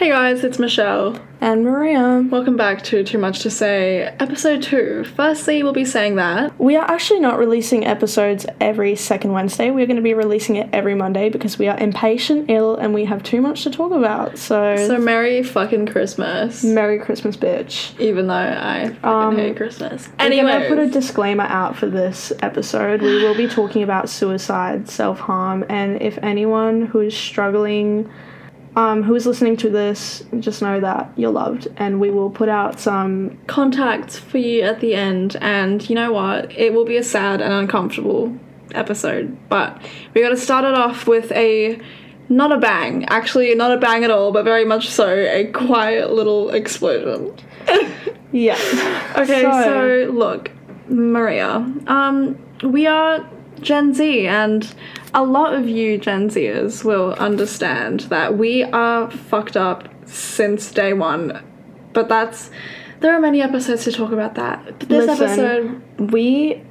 Hey guys, it's Michelle. And Maria. Welcome back to Too Much To Say, episode 2. Firstly, we'll be saying that we are actually not releasing episodes every second Wednesday. We're going to be releasing it every Monday because we are impatient, ill, and we have too much to talk about. So Merry fucking Christmas. Merry Christmas, bitch. Even though I fucking hate Christmas. Anyways. We're going to put a disclaimer out for this episode. We will be talking about suicide, self-harm, and if anyone who is struggling... who is listening to this, just know that you're loved, and we will put out some contacts for you at the end. And you know what? It will be a sad and uncomfortable episode, but we got to start it off with not a bang at all, but very much so a quiet little explosion. Yeah. Okay, so look, Maria, we are Gen Z, and a lot of you Gen Zers will understand that we are fucked up since day one. But there are many episodes to talk about that. But this episode, we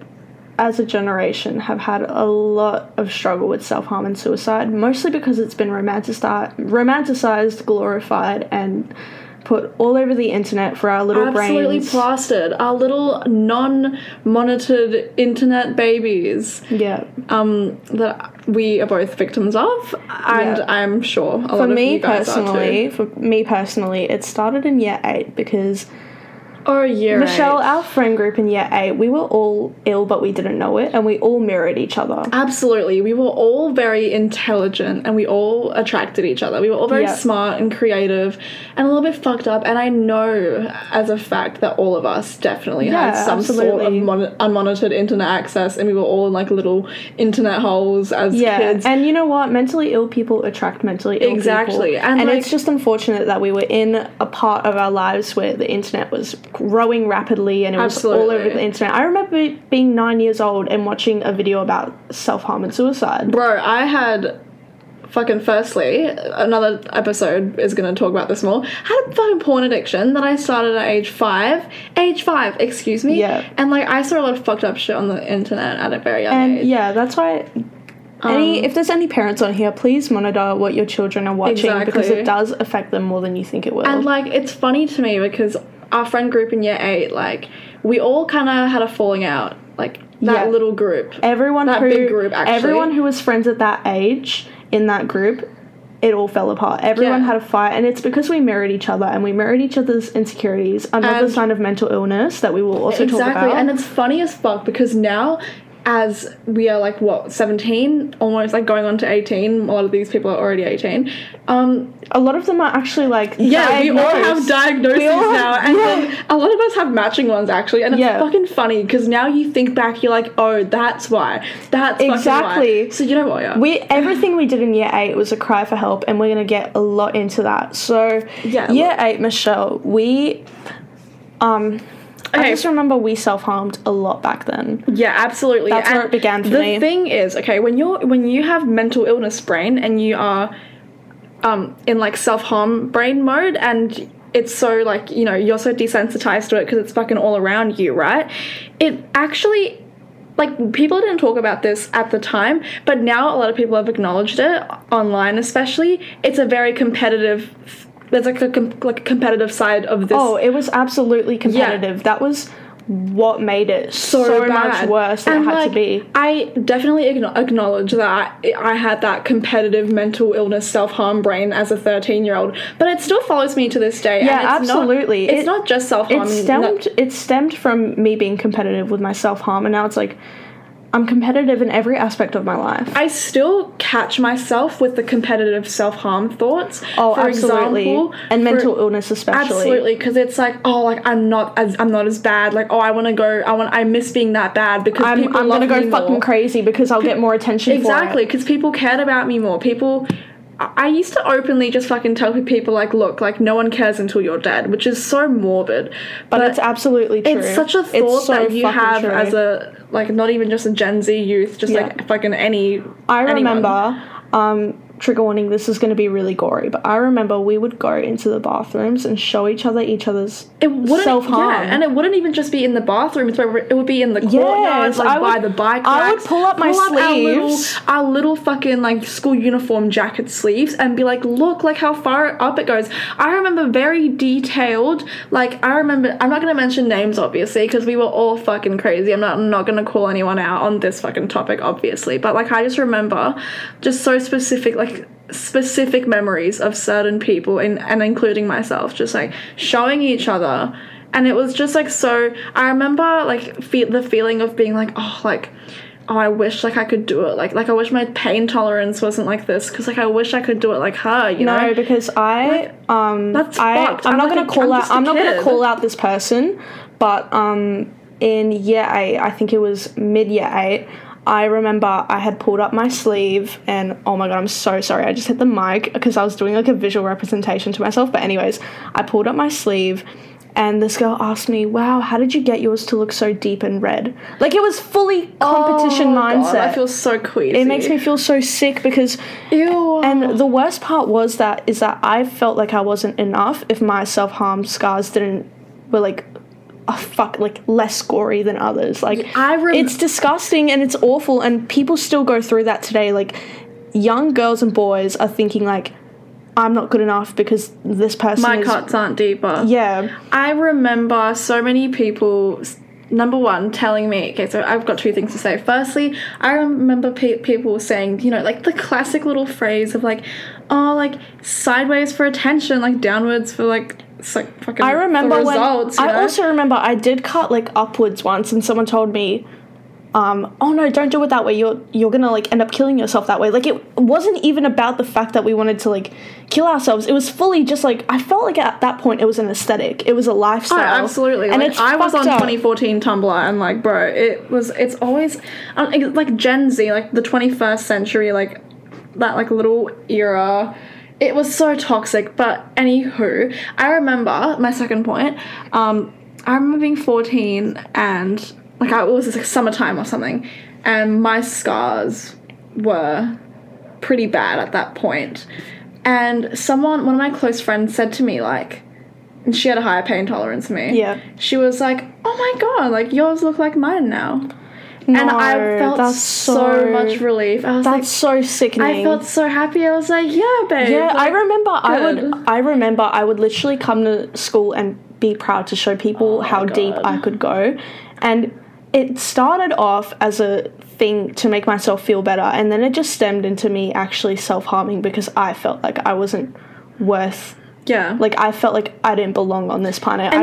as a generation have had a lot of struggle with self-harm and suicide, mostly because it's been romanticized, glorified, and put all over the internet for our little brains. Absolutely plastered. Our little non-monitored internet babies. Yeah. That we are both victims of, and yeah. I'm sure For me personally, it started in year 8 because... Oh, year 8. Michelle, our friend group in year 8, we were all ill, but we didn't know it, and we all mirrored each other. Absolutely. We were all very intelligent, and we all attracted each other. We were all very smart and creative and a little bit fucked up, and I know as a fact that all of us definitely had some sort of unmonitored internet access, and we were all in, like, little internet holes as kids. And you know what? Mentally ill people attract mentally ill people. Exactly. And it's just unfortunate that we were in a part of our lives where the internet was growing rapidly, and it was all over the internet. I remember being 9 years old and watching a video about self-harm and suicide. Bro, I had fucking, firstly, another episode is going to talk about this more, had a fucking porn addiction that I started at age 5, yeah, and like I saw a lot of fucked up shit on the internet at a very young age. Yeah, that's why if there's any parents on here, please monitor what your children are watching, because it does affect them more than you think it will. And like, it's funny to me because our friend group in year 8, like, we all kind of had a falling out, like, that little group. Big group, actually. Everyone who was friends at that age in that group, it all fell apart. Everyone had a fight, and it's because we mirrored each other, and we mirrored each other's insecurities, another sign of mental illness that we will also talk about. Exactly, and it's funny as fuck, because now... as we are, like, what, 17? Almost, like, going on to 18. A lot of these people are already 18. A lot of them are actually, like, diagnosed. We all have diagnoses now. And then a lot of us have matching ones, actually. And it's fucking funny, because now you think back, you're like, oh, that's why. That's exactly why. So you know what, everything we did in year 8 was a cry for help, and we're going to get a lot into that. So, year 8, Michelle, we... I just remember we self-harmed a lot back then. Yeah, absolutely. That's where it began for me. The thing is, when you have mental illness brain and you are in, like, self-harm brain mode, and it's so, like, you know, you're so desensitized to it because it's fucking all around you, right? It actually... like, people didn't talk about this at the time, but now a lot of people have acknowledged it, online especially. It's a very competitive... there's like a competitive side of this. Oh, it was absolutely competitive. Yeah. That was what made it so much worse than it had to be. I definitely acknowledge that I had that competitive mental illness self-harm brain as a 13-year-old, but it still follows me to this day. Yeah, and it's absolutely. It's not just self-harm. It stemmed from me being competitive with my self-harm, and now it's like... I'm competitive in every aspect of my life. I still catch myself with the competitive self-harm thoughts. Oh, for absolutely. Example, and mental illness especially. Absolutely, because it's like, oh, like, I'm not as bad. Like, oh, I miss being that bad because people love me more. I'm going to go fucking crazy because I'll get more attention for it. Exactly, because people cared about me more. I used to openly just fucking tell people, like, look, like, no one cares until you're dead, which is so morbid. But it's absolutely true. It's such a thought that you have as a, like, not even just a Gen Z youth, just, like, fucking anyone. I remember trigger warning, this is going to be really gory, but I remember we would go into the bathrooms and show each other's self-harm. Yeah, and it wouldn't even just be in the bathrooms, but it would be in the courtyards, by the bike racks. I would pull up my sleeves. Our little fucking, school uniform jacket sleeves and be like, look, how far up it goes. I remember very detailed, I'm not going to mention names, obviously, because we were all fucking crazy. I'm not going to call anyone out on this fucking topic, obviously, but, I just remember just so specific, specific memories of certain people and including myself, just showing each other, and it was just so I remember the feeling of being oh, I wish I could do it, I wish my pain tolerance wasn't like this, because I wish I could do it like her, you know? Because I that's fucked. I'm not gonna call out this person, but in year 8, I think it was mid-year 8, I remember I had pulled up my sleeve and, oh my God, I'm so sorry. I just hit the mic because I was doing a visual representation to myself. But anyways, I pulled up my sleeve and this girl asked me, wow, how did you get yours to look so deep and red? It was fully competition mindset. God, I feel so queasy. It makes me feel so sick because... Ew. And the worst part was that I felt I wasn't enough if my self-harm scars were less gory than others. It's disgusting and it's awful, and people still go through that today. Young girls and boys are thinking, I'm not good enough because this person cuts aren't deeper. Yeah. I remember so many people... Number one, telling me... Okay, so I've got two things to say. Firstly, I remember people saying, the classic little phrase of, sideways for attention, downwards for, fucking I remember the results. I also remember I did cut, upwards once, and someone told me, oh, no, don't do it that way. You're going to, end up killing yourself that way. It wasn't even about the fact that we wanted to, kill ourselves. It was fully just I felt at that point it was an aesthetic, it was a lifestyle. Oh, absolutely. And I was on 2014 Tumblr and bro, it's always Gen Z, the 21st century, that little era. It was so toxic. But anywho, I remember my second point. I remember being 14 and it was summertime or something, and my scars were pretty bad at that point. And one of my close friends said to me, and she had a higher pain tolerance than me. Yeah. She was like, oh my God, yours look like mine now. No, and I felt so much relief. I was that's so sickening. I felt so happy. I was like, yeah, babe. Yeah, I remember good. I would literally come to school and be proud to show people how deep I could go. And it started off as a thing to make myself feel better, and then it just stemmed into me actually self-harming because I felt I wasn't worth... Yeah. I felt I didn't belong on this planet.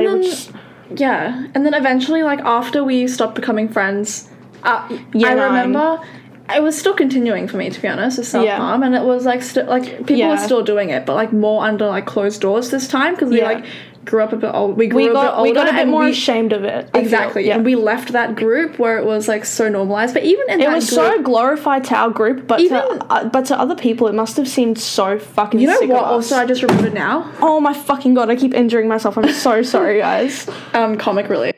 Yeah. And then eventually, after we stopped becoming friends, I remember... It was still continuing for me, to be honest, with self-harm, and it was, people were still doing it, but, more under, closed doors this time, because we, grew up a bit old. We got a bit more ashamed of it. Exactly. Yeah. And we left that group where it was, so normalised, but even in that group... It was so glorified to our group, but to other people, it must have seemed so fucking sick of us. You know what, also, I just remembered now? Oh, my fucking God, I keep injuring myself. I'm so sorry, guys. Comic relief.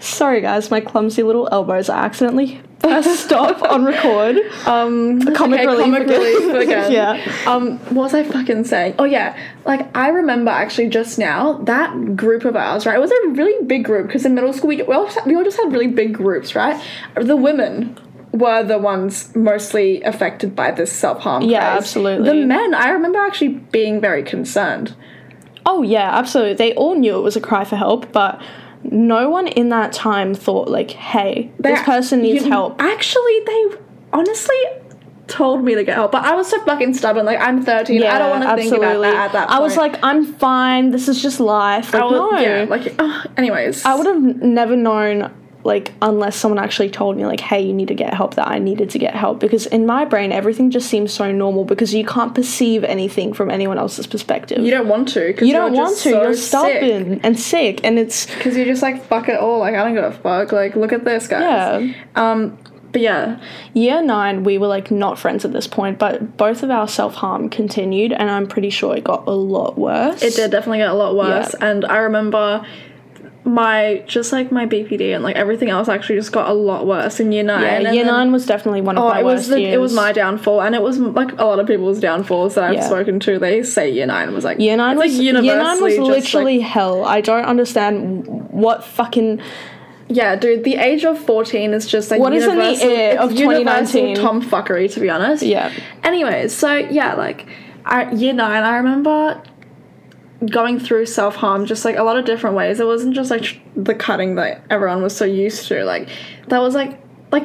Sorry, guys, my clumsy little elbows. I accidentally stop on record. Comic relief again. Yeah. What was I fucking saying? Oh, yeah. I remember actually just now that group of ours, right? It was a really big group because in middle school we all just had really big groups, right? The women were the ones mostly affected by this self-harm craze. Yeah, absolutely. The men, I remember actually being very concerned. Oh, yeah, absolutely. They all knew it was a cry for help, but... No one in that time thought, hey, this person needs help. Actually, they honestly told me to get help, but I was so fucking stubborn. I'm 13. Yeah, I don't want to think about that at that point. I was like, I'm fine. This is just life. No. Yeah, anyways. I would have never known, unless someone actually told me, hey, you need to get help, that I needed to get help. Because in my brain, everything just seems so normal because you can't perceive anything from anyone else's perspective. You don't want to. You don't want to. You're stubborn and sick. And it's... Because you're just fuck it all. I don't give a fuck. Look at this, guys. Yeah. But yeah. Year 9, we were, not friends at this point, but both of our self-harm continued, and I'm pretty sure it got a lot worse. It did definitely get a lot worse. Yeah. And I remember... my BPD and like everything else actually just got a lot worse in year 9. Year 9 was definitely one of my worst years. It was my downfall, and it was like a lot of people's downfalls that I've spoken to. They say year 9 was like year nine was literally like, hell. I don't understand what fucking. Yeah, dude, the age of 14 is just like what is in the air of 2019 tomfuckery, to be honest. Yeah. Anyway, so yeah, like year 9, I remember going through self-harm just like a lot of different ways. It wasn't just like the cutting that everyone was so used to. Like that was like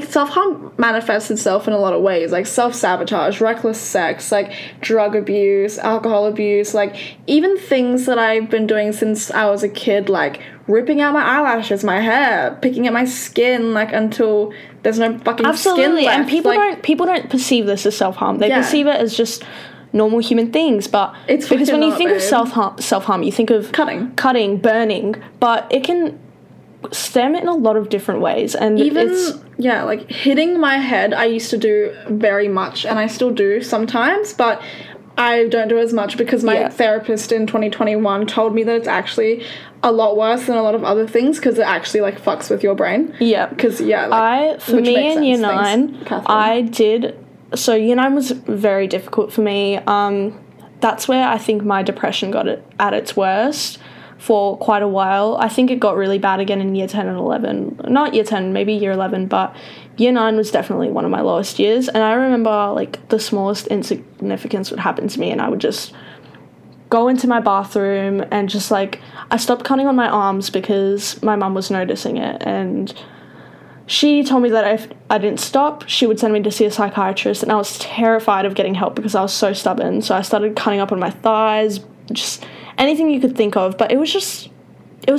self-harm manifests itself in a lot of ways, like self-sabotage, reckless sex, like drug abuse, alcohol abuse, like even things that I've been doing since I was a kid, like ripping out my eyelashes, my hair, picking at my skin, like until there's no fucking skin left. And people don't perceive this as self-harm. They perceive it as just normal human things, but it's because when you think of self-harm, you think of cutting, burning, but it can stem in a lot of different ways. And even like hitting my head, I used to do very much, and I still do sometimes, but I don't do as much because my therapist in 2021 told me that it's actually a lot worse than a lot of other things because it actually like fucks with your brain. Yeah, because for me in year 9, I did. So year 9 was very difficult for me. That's where I think my depression got at its worst for quite a while. I think it got really bad again in year 10 and 11. Not year 10, maybe year 11, but year 9 was definitely one of my lowest years. And I remember like the smallest insignificance would happen to me and I would just go into my bathroom and just like, I stopped cutting on my arms because my mum was noticing it, and she told me that if I didn't stop, she would send me to see a psychiatrist, and I was terrified of getting help because I was so stubborn. So I started cutting up on my thighs, just anything you could think of. But it was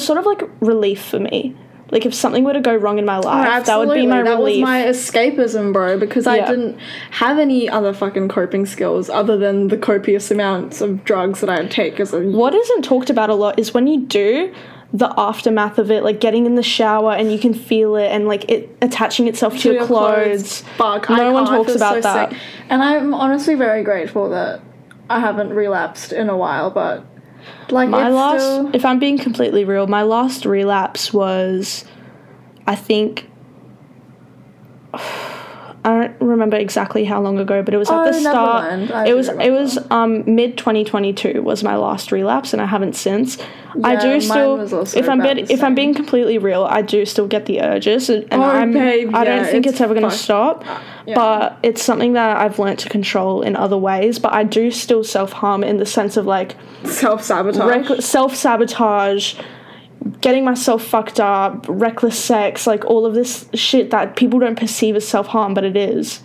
sort of like relief for me. Like if something were to go wrong in my life, that would be my relief. That was my escapism, bro, because I didn't have any other fucking coping skills other than the copious amounts of drugs that I would take. What isn't talked about a lot is when you do, the aftermath of it, like getting in the shower and you can feel it and like it attaching itself to your clothes. Fuck, no one talks about that. And I'm honestly very grateful that I haven't relapsed in a while, but like my last, if I'm being completely real, my last relapse was, I think, I don't remember exactly how long ago, but it was at the start. It was mid 2022 was my last relapse, and I haven't since. Yeah, I do still. If I'm being completely real, I do still get the urges, and I don't think it's ever going to stop. Yeah. But it's something that I've learnt to control in other ways. But I do still self-harm in the sense of like self-sabotage, getting myself fucked up, reckless sex, like all of this shit that people don't perceive as self-harm, but it is.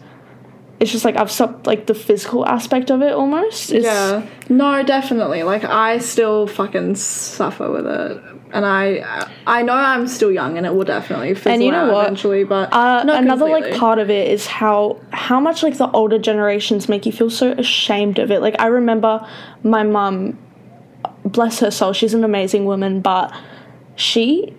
It's just like I've stopped like the physical aspect of it almost. No, definitely. Like I still fucking suffer with it. And I know I'm still young and it will definitely fizzle and you know out what? Eventually, but not another completely. Like part of it is how much like the older generations make you feel so ashamed of it. Like I remember my mum, bless her soul, she's an amazing woman, but she,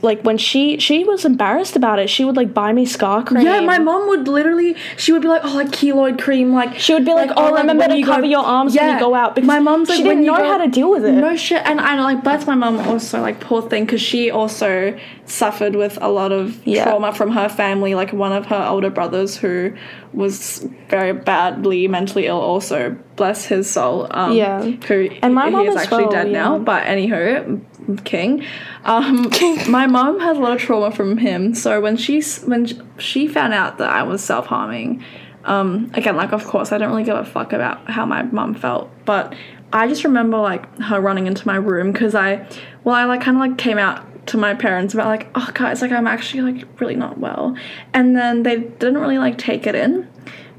like, when she was embarrassed about it, she would, like, buy me scar cream. Yeah, my mom would literally, she would be like, oh, like, keloid cream, like. She would be like, oh, remember to cover your arms when you go out. Because my mom's like, she didn't know how to deal with it. No shit. And I know, like, that's my mom also, like, poor thing, because she also suffered with a lot of trauma from her family. Like, one of her older brothers who was very badly mentally ill also, bless his soul. Who, and my mom is actually dead now, but anywho, my mom had a lot of trauma from him, so when she found out that I was self-harming, again, like, of course I don't really give a fuck about how my mom felt, but I just remember like her running into my room because I like kind of like came out to my parents about like, oh guys, like I'm actually like really not well, and then they didn't really like take it in,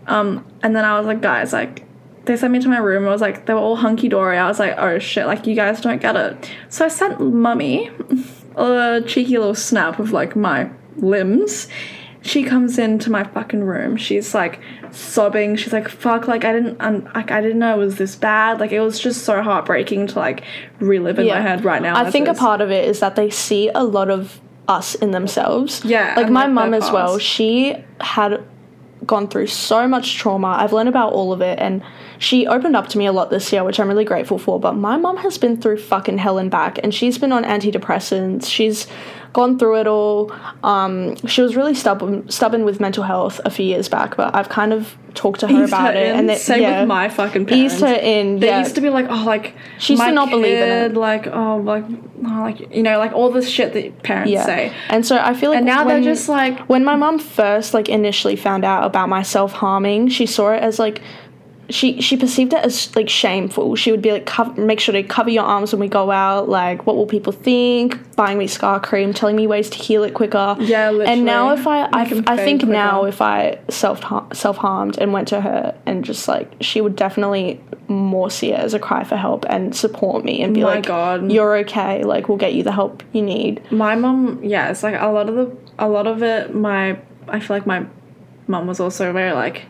and then I was like, guys, like they sent me to my room. I was like, they were all hunky-dory. I was like, oh shit, like you guys don't get it. So I sent mummy a cheeky little snap of like my limbs. She comes into my fucking room. She's like sobbing. She's like, fuck, like I didn't know it was this bad. Like it was just so heartbreaking to like relive in my head right now. I think a part of it is that they see a lot of us in themselves. Yeah. Like my mum as well. She had gone through so much trauma. I've learned about all of it, and she opened up to me a lot this year, which I'm really grateful for. But my mum has been through fucking hell and back, and she's been on antidepressants. She's gone through it all. She was really stubborn with mental health a few years back, but I've kind of talked to her about it. And same with my fucking parents. Eased her in. They used to be like, oh, like she used to not believe in it. Like, oh, like, oh, like, you know, like all this shit that parents say. And so I feel like, and now they're just like, when my mum first like initially found out about my self harming, she saw it as like, she perceived it as like shameful. She would be like, make sure to cover your arms when we go out, like what will people think, buying me scar cream, telling me ways to heal it quicker. Yeah, literally. And now if I think quicker. Now if I self-harmed and went to her and just like, she would definitely more see it as a cry for help and support me and be God. You're okay, like we'll get you the help you need. My mum, yeah, it's like a lot of it I feel like my mum was also very like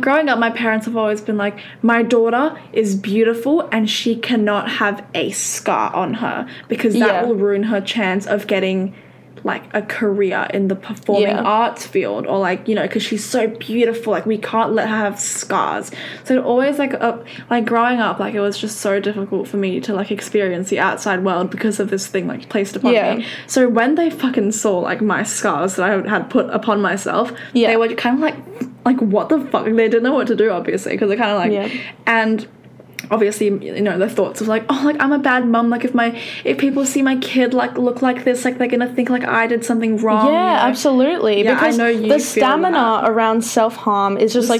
growing up, my parents have always been like, my daughter is beautiful and she cannot have a scar on her because that will ruin her chance of getting like a career in the performing arts field, or like, you know, because she's so beautiful, like we can't let her have scars. So it always like growing up, like it was just so difficult for me to like experience the outside world because of this thing like placed upon me. So when they fucking saw like my scars that I had put upon myself, they were kind of like what the fuck, they didn't know what to do, obviously, because they're kind of like and obviously, you know, the thoughts of like, oh, like I'm a bad mum, like if people see my kid like look like this, like they're gonna think like I did something wrong. Yeah, like, absolutely. Yeah, because I know you the stamina around self-harm is just the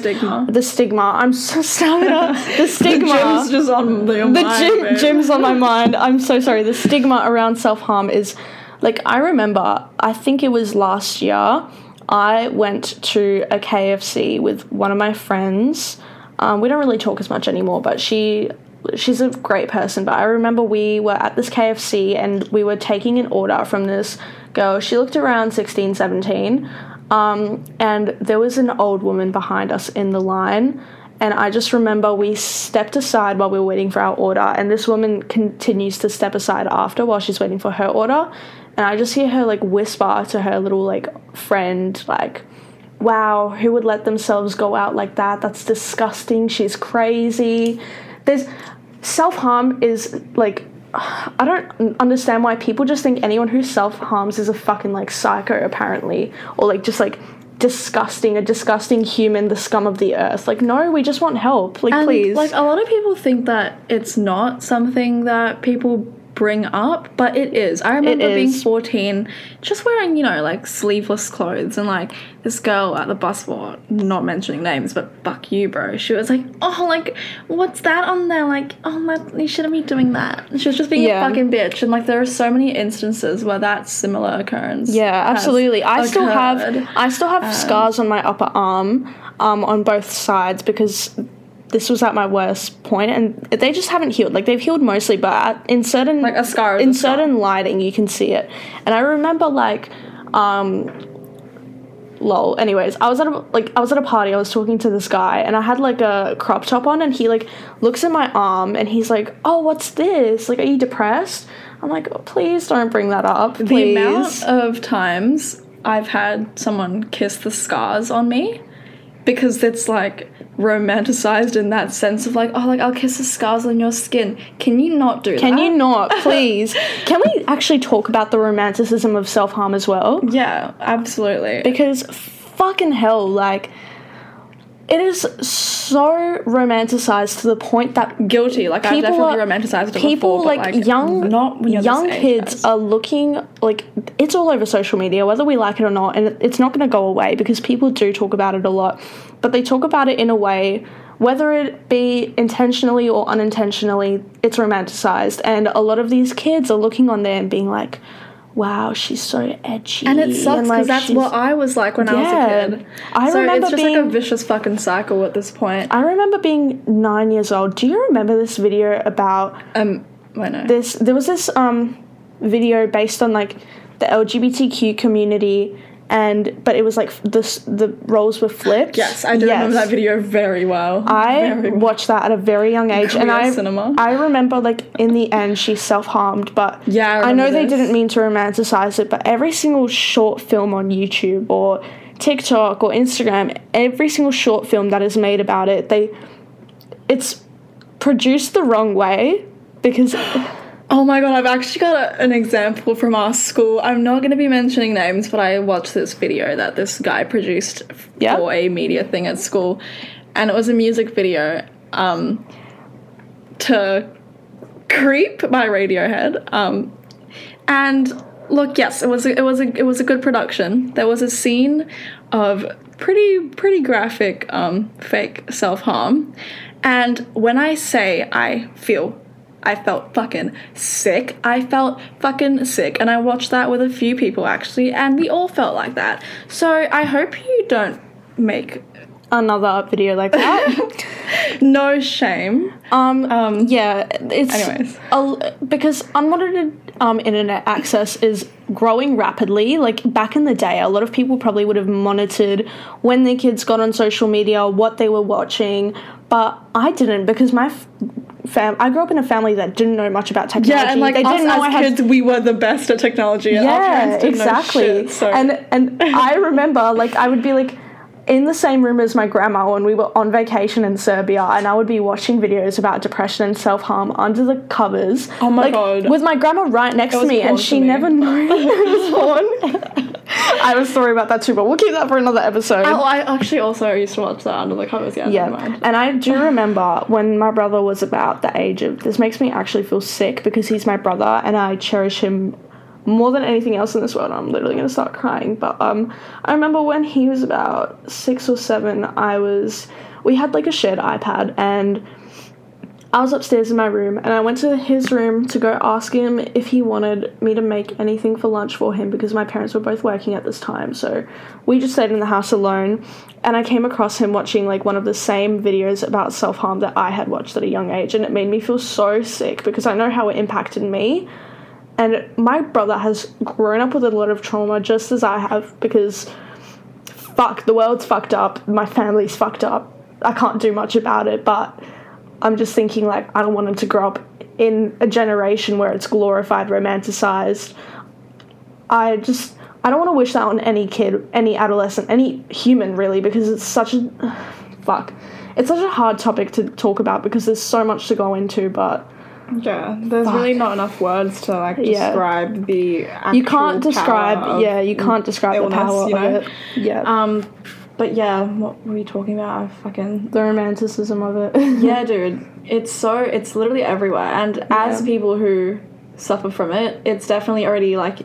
stigma. I'm so stamina. The stigma. The gym's just on your mind. Gym's on my mind. I'm so sorry. The stigma around self-harm is like, I remember, I think it was last year, I went to a KFC with one of my friends. We don't really talk as much anymore, but she's a great person. But I remember we were at this KFC and we were taking an order from this girl. She looked around 16, 17, and there was an old woman behind us in the line. And I just remember we stepped aside while we were waiting for our order, and this woman continues to step aside after while she's waiting for her order. And I just hear her, like, whisper to her little, like, friend, like, wow, who would let themselves go out like that? That's disgusting. She's crazy. There's self-harm is like, I don't understand why people just think anyone who self-harms is a fucking like psycho apparently, or like just like a disgusting human, the scum of the earth. Like, no, we just want help. Like, and, please. Like, a lot of people think that it's not something that people bring up, but it is. I remember being 14, just wearing, you know, like sleeveless clothes, and like this girl at the bus stop, not mentioning names, but fuck you, bro, she was like, oh, like what's that on there, like, oh, that, you shouldn't be doing that. She was just being a fucking bitch, and like there are so many instances where that similar occurrence absolutely has occurred. I still have scars on my upper arm on both sides, because this was at my worst point, and they just haven't healed. Like, they've healed mostly, but in certain like a scar in certain lighting you can see it. And I remember like anyways, I was at a party, I was talking to this guy, and I had like a crop top on, and he like looks at my arm and he's like, oh, what's this, like, are you depressed? I'm like, oh, please don't bring that up, please. The amount of times I've had someone kiss the scars on me, because it's like romanticized in that sense of like, oh, like I'll kiss the scars on your skin. Can you not do that? Can you not, please? Can we actually talk about the romanticism of self-harm as well? Yeah, absolutely. Because fucking hell, like, it is so romanticized to the point that guilty. Like, I've definitely romanticized it before. People like young kids are looking, like, it's all over social media, whether we like it or not, and it's not going to go away because people do talk about it a lot. But they talk about it in a way, whether it be intentionally or unintentionally, it's romanticized, and a lot of these kids are looking on there and being like, wow, she's so edgy. And it sucks, because like, that's what I was like when I was a kid. It's just like a vicious fucking cycle at this point. I remember being 9 years old. Do you remember this video about... This, there was this video based on like the LGBTQ community, but it was like the roles were flipped. Yes, I do remember that video very well. I watched that at a very young age, and I remember like in the end she self-harmed, but I know they didn't mean to romanticize it, but every single short film on YouTube or TikTok or Instagram, every single short film that is made about it, it's produced the wrong way because... Oh my God, I've actually got an example from our school. I'm not going to be mentioning names, but I watched this video that this guy produced for a media thing at school, and it was a music video to Creep by Radiohead. And look, yes, it was a good production. There was a scene of pretty graphic fake self-harm, and when I say I felt fucking sick. I felt fucking sick. And I watched that with a few people, actually, and we all felt like that. So I hope you don't make another video like that. No shame. Yeah. It's anyways. Because unwanted internet access is growing rapidly. Like, back in the day, a lot of people probably would have monitored when their kids got on social media, what they were watching. But I didn't, because my... I grew up in a family that didn't know much about technology. Yeah, and like they didn't know kids, we were the best at technology. And our parents didn't know shit, so. And I remember, like, I would be like in the same room as my grandma when we were on vacation in Serbia, and I would be watching videos about depression and self-harm under the covers. Oh my God. With my grandma right next to me, and she never knew it was porn. I was sorry about that too, but we'll keep that for another episode. Oh, I actually also used to watch that under the covers, yeah. Never mind. And I do remember when my brother was about the age of... This makes me actually feel sick because he's my brother and I cherish him more than anything else in this world. I'm literally going to start crying. But I remember when he was about 6 or 7, we had like a shared iPad, and I was upstairs in my room, and I went to his room to go ask him if he wanted me to make anything for lunch for him because my parents were both working at this time. So we just stayed in the house alone, and I came across him watching like one of the same videos about self-harm that I had watched at a young age, and it made me feel so sick because I know how it impacted me. And my brother has grown up with a lot of trauma just as I have because, fuck, the world's fucked up. My family's fucked up. I can't do much about it, but... I'm just thinking, like, I don't want him to grow up in a generation where it's glorified, romanticized. I don't want to wish that on any kid, any adolescent, any human, really, because it's such a... Fuck. It's such a hard topic to talk about because there's so much to go into, but... Yeah, there's really not enough words to, like, describe the actual you can't describe the power of it. Yeah. But yeah, what were we talking about? The romanticism of it. Yeah, dude. It's literally everywhere. And as people who suffer from it, it's definitely already like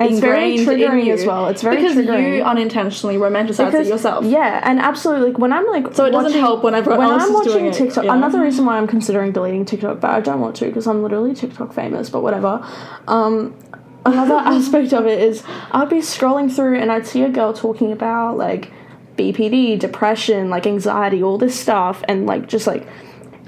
ingrained in you as well. It's very triggering. Because you unintentionally romanticize it yourself. Yeah, and absolutely. Like, when I'm like... So it doesn't help when everyone else is doing it. When I'm watching TikTok... Yeah. Another reason why I'm considering deleting TikTok, but I don't want to because I'm literally TikTok famous, but whatever. Another aspect of it is I'd be scrolling through and I'd see a girl talking about like... BPD, depression, like anxiety, all this stuff, and like just like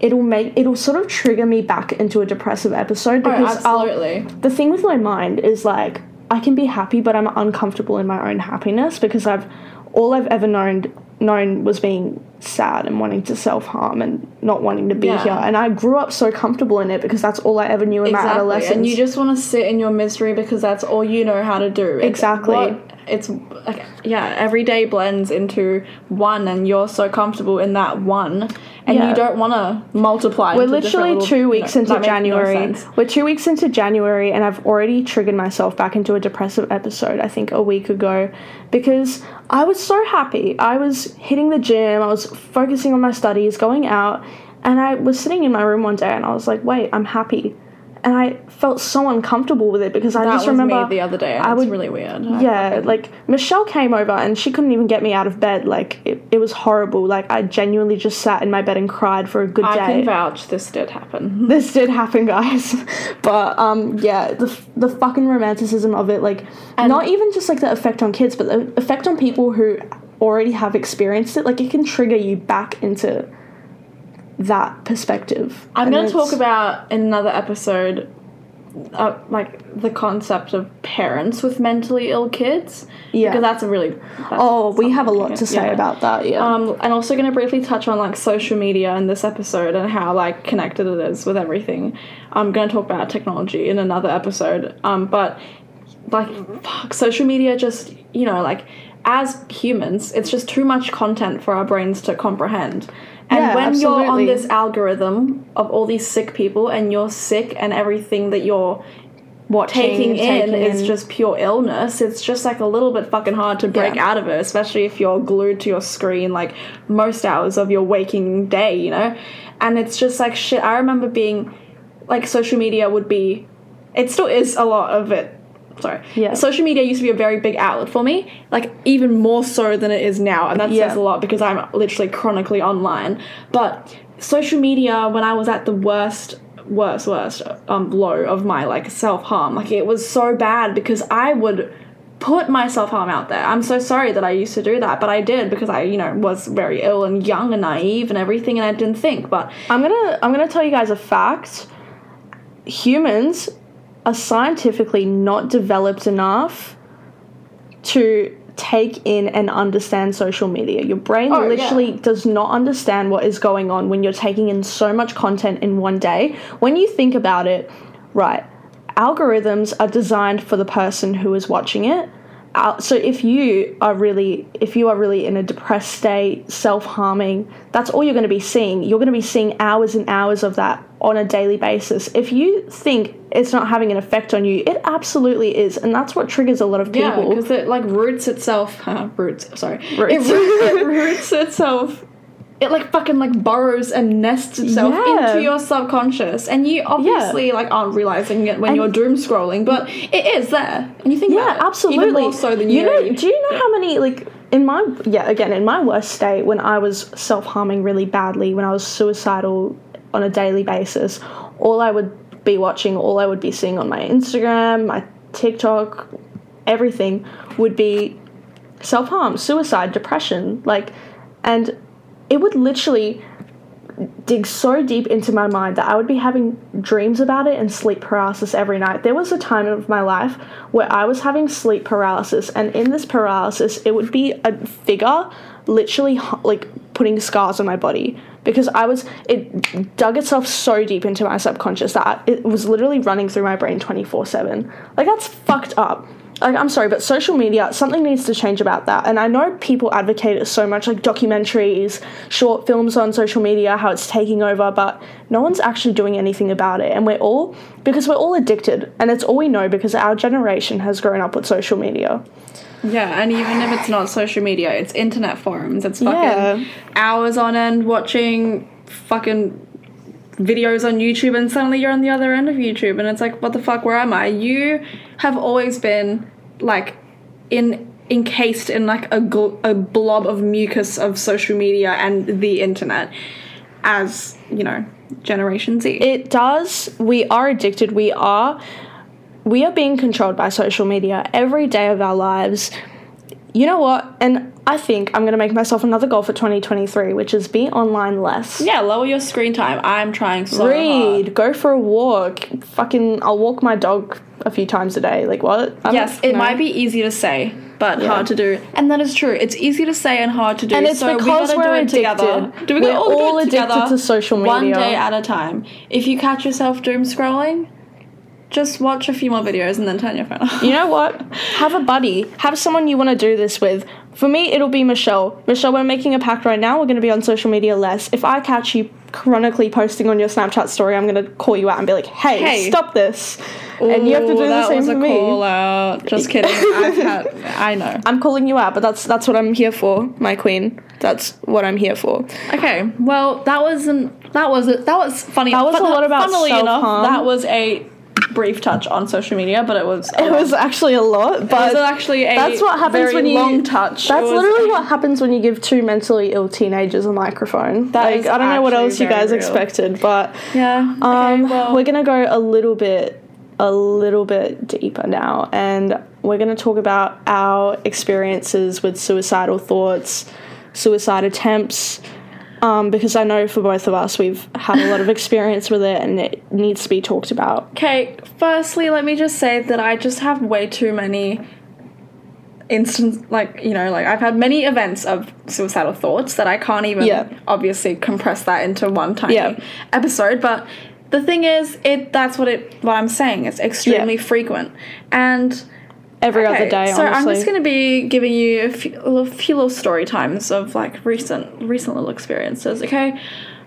it'll sort of trigger me back into a depressive episode because the thing with my mind is like I can be happy, but I'm uncomfortable in my own happiness because I've ever known was being sad and wanting to self-harm and not wanting to be here, and I grew up so comfortable in it because that's all I ever knew in my adolescence. And you just want to sit in your misery because that's all you know how to do. It's like, every day blends into one, and you're so comfortable in that one, and you don't want to multiply. We're literally 2 weeks into January. We're 2 weeks into January, and I've already triggered myself back into a depressive episode, I think, a week ago, because I was so happy. I was hitting the gym, I was focusing on my studies, going out, and I was sitting in my room one day, and I was like, wait, I'm happy. And I felt so uncomfortable with it because I just remember... That was me the other day. It was really weird. Michelle came over and she couldn't even get me out of bed. Like, it was horrible. Like, I genuinely just sat in my bed and cried for a good day. I can vouch this did happen. This did happen, guys. But, the fucking romanticism of it, like... And not even just, like, the effect on kids, but the effect on people who already have experienced it. Like, it can trigger you back into... that perspective. I'm going to talk about in another episode the concept of parents with mentally ill kids, because we have a lot to say about that. And also going to briefly touch on like social media in this episode and how like connected it is with everything. I'm going to talk about technology in another episode, but like, fuck, social media just, you know, like as humans, it's just too much content for our brains to comprehend. And yeah, when absolutely. You're on this algorithm of all these sick people and you're sick and everything that you're taking in is just pure illness, it's just like a little bit fucking hard to break out of it, especially if you're glued to your screen like most hours of your waking day, you know? And it's just like shit. I remember being like, social media would be, it still is a lot of it. Sorry. Yeah. Social media used to be a very big outlet for me, like even more so than it is now. And that says a lot because I'm literally chronically online. But social media, when I was at the worst low of my like self-harm, like it was so bad because I would put my self-harm out there. I'm so sorry that I used to do that, but I did because I, you know, was very ill and young and naive and everything, and I didn't think. But I'm gonna tell you guys a fact. Humans are scientifically not developed enough to take in and understand social media. Your brain literally does not understand what is going on when you're taking in so much content in one day. When you think about it, right, algorithms are designed for the person who is watching it. So if you are really in a depressed state, self-harming, that's all you're going to be seeing. You're going to be seeing hours and hours of that on a daily basis. If you think it's not having an effect on you, it absolutely is, and that's what triggers a lot of people. Yeah, because it like roots itself. It like fucking like burrows and nests itself into your subconscious, and you obviously like aren't realizing it when you're doom scrolling, but it is there, and you think about it absolutely even more so than you know. Do you know how many like in my worst state when I was self harming really badly, when I was suicidal on a daily basis, all I would be watching, all I would be seeing on my Instagram, my TikTok, everything would be self harm, suicide, depression, like and. It would literally dig so deep into my mind that I would be having dreams about it and sleep paralysis every night. There was a time of my life where I was having sleep paralysis, and in this paralysis, it would be a figure literally like putting scars on my body because it dug itself so deep into my subconscious that it was literally running through my brain 24/7. Like, that's fucked up. Like, I'm sorry, but social media, something needs to change about that. And I know people advocate it so much, like documentaries, short films on social media, how it's taking over, but no one's actually doing anything about it. And we're all addicted, and it's all we know because our generation has grown up with social media. Yeah, and even if it's not social media, it's internet forums. It's fucking hours on end watching fucking videos on YouTube, and suddenly you're on the other end of YouTube, and it's like, what the fuck, where am I? You have always been like encased in like a blob of mucus of social media and the internet, as you know, Generation Z. It does. We are addicted. We are being controlled by social media every day of our lives. You know what? And I think I'm going to make myself another goal for 2023, which is be online less. Yeah, lower your screen time. I'm trying so hard. Read, go for a walk. Fucking, I'll walk my dog a few times a day. Like, what? It might be easy to say, but hard to do. And that is true. It's easy to say and hard to do. And it's so because we're addicted. Together. We're all addicted to social media. One day at a time. If you catch yourself doom scrolling, just watch a few more videos and then turn your phone off. You know what? Have a buddy. Have someone you want to do this with. For me, it'll be Michelle. Michelle, we're making a pact right now. We're going to be on social media less. If I catch you chronically posting on your Snapchat story, I'm going to call you out and be like, hey, stop this. Ooh, and you have to do the same for me. That was a call out. Just kidding. I know. I'm calling you out, but that's what I'm here for, my queen. That's what I'm here for. Okay. Well, that was funny. That was a lot about self-harm. That was a brief touch on social media, but it was actually a lot, but it was actually a that's what happens very when you, long touch. That's literally what happens when you give two mentally ill teenagers a microphone. Like, I don't know what else you guys expected, but yeah. We're gonna go a little bit deeper now, and we're gonna talk about our experiences with suicidal thoughts, suicide attempts. Because I know for both of us, we've had a lot of experience with it, and it needs to be talked about. Okay, firstly, let me just say that I just have way too many instances, like, you know, like I've had many events of suicidal thoughts that I can't even obviously compress that into one tiny episode. But the thing is, that's what I'm saying. It's extremely frequent, and every other day, so honestly. I'm just going to be giving you a few little story times of, like, recent little experiences, okay?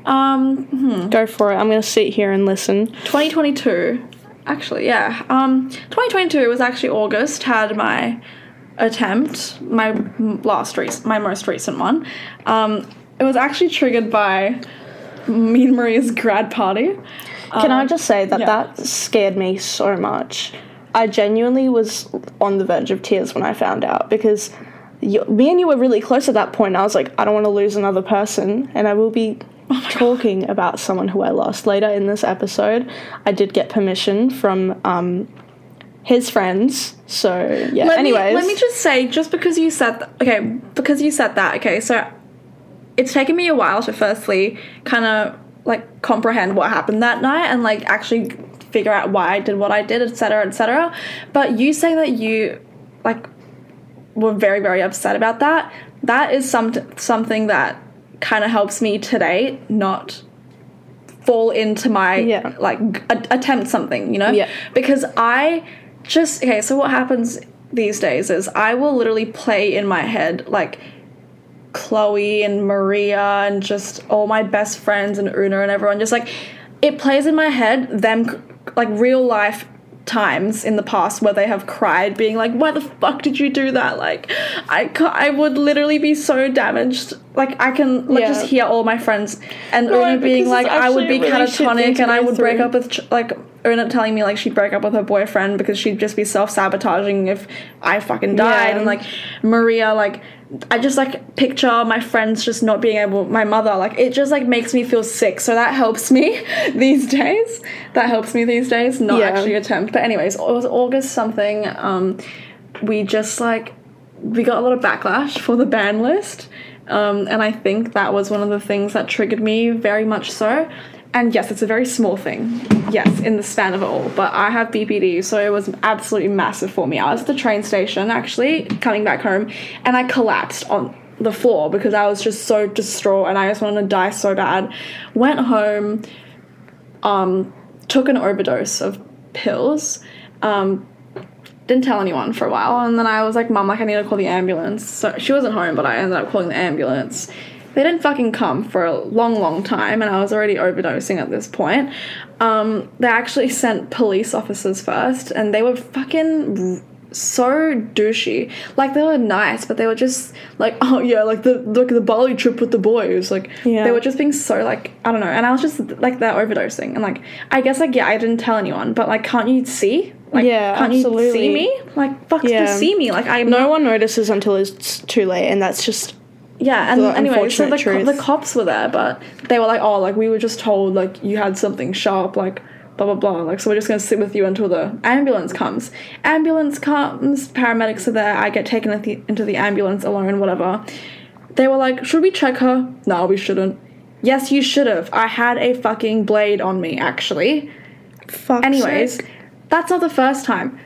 Go for it. I'm going to sit here and listen. 2022. Actually, yeah. 2022 was actually August, had my attempt, my most recent one. It was actually triggered by me and Maria's grad party. Can I just say that scared me so much. I genuinely was on the verge of tears when I found out, because me and you were really close at that point. I was like, I don't want to lose another person, and I will be... talking about someone who I lost later in this episode. I did get permission from his friends, so yeah. Let me just say, just because you said that, so it's taken me a while to firstly kind of like comprehend what happened that night and like actually figure out why I did what I did, etc., etc. But you saying that you like were very, very upset about that is something that kind of helps me today not fall into my attempt something, you know? Yeah. Because I just so what happens these days is I will literally play in my head like Chloe and Maria and just all my best friends and Una and everyone, just like it plays in my head them like real life times in the past where they have cried being like, why the fuck did you do that? Like I would literally be so damaged. Like I can just hear all my friends and Una being like, I would be really catatonic and I would break up with like Una telling me like she'd break up with her boyfriend because she'd just be self-sabotaging if I fucking died. Yeah. And like Maria, like I just like picture my friends just not being able, my mother, like it just like makes me feel sick. So that helps me these days. Not actually attempt. But anyways, it was August something. We got a lot of backlash for the ban list. And I think that was one of the things that triggered me very much so. And yes, it's a very small thing, yes, in the span of it all. But I have BPD, so it was absolutely massive for me. I was at the train station, actually, coming back home, and I collapsed on the floor because I was just so distraught and I just wanted to die so bad. Went home, took an overdose of pills, didn't tell anyone for a while, and then I was like, Mum, like, I need to call the ambulance. So she wasn't home, but I ended up calling the ambulance. They didn't fucking come for a long, long time, and I was already overdosing at this point. They actually sent police officers first, and they were fucking so douchey. Like, they were nice, but they were just like, oh, yeah, like the Bali trip with the boys. Like, They were just being so, like, I don't know. And I was just, like, they're overdosing. And, like, I guess, like, yeah, I didn't tell anyone, but, like, can't you see? Like, yeah, can't absolutely. You see me? Like, fuck, you see me. Like, no one notices until it's too late, and that's just... Yeah, and anyway, so the cops were there, but they were like, oh, like, we were just told, like, you had something sharp, like, blah, blah, blah. Like, so we're just going to sit with you until the ambulance comes. Paramedics are there, I get taken into the ambulance alone, whatever. They were like, should we check her? No, we shouldn't. Yes, you should have. I had a fucking blade on me, actually. Fuck. Anyways, that's not the first time.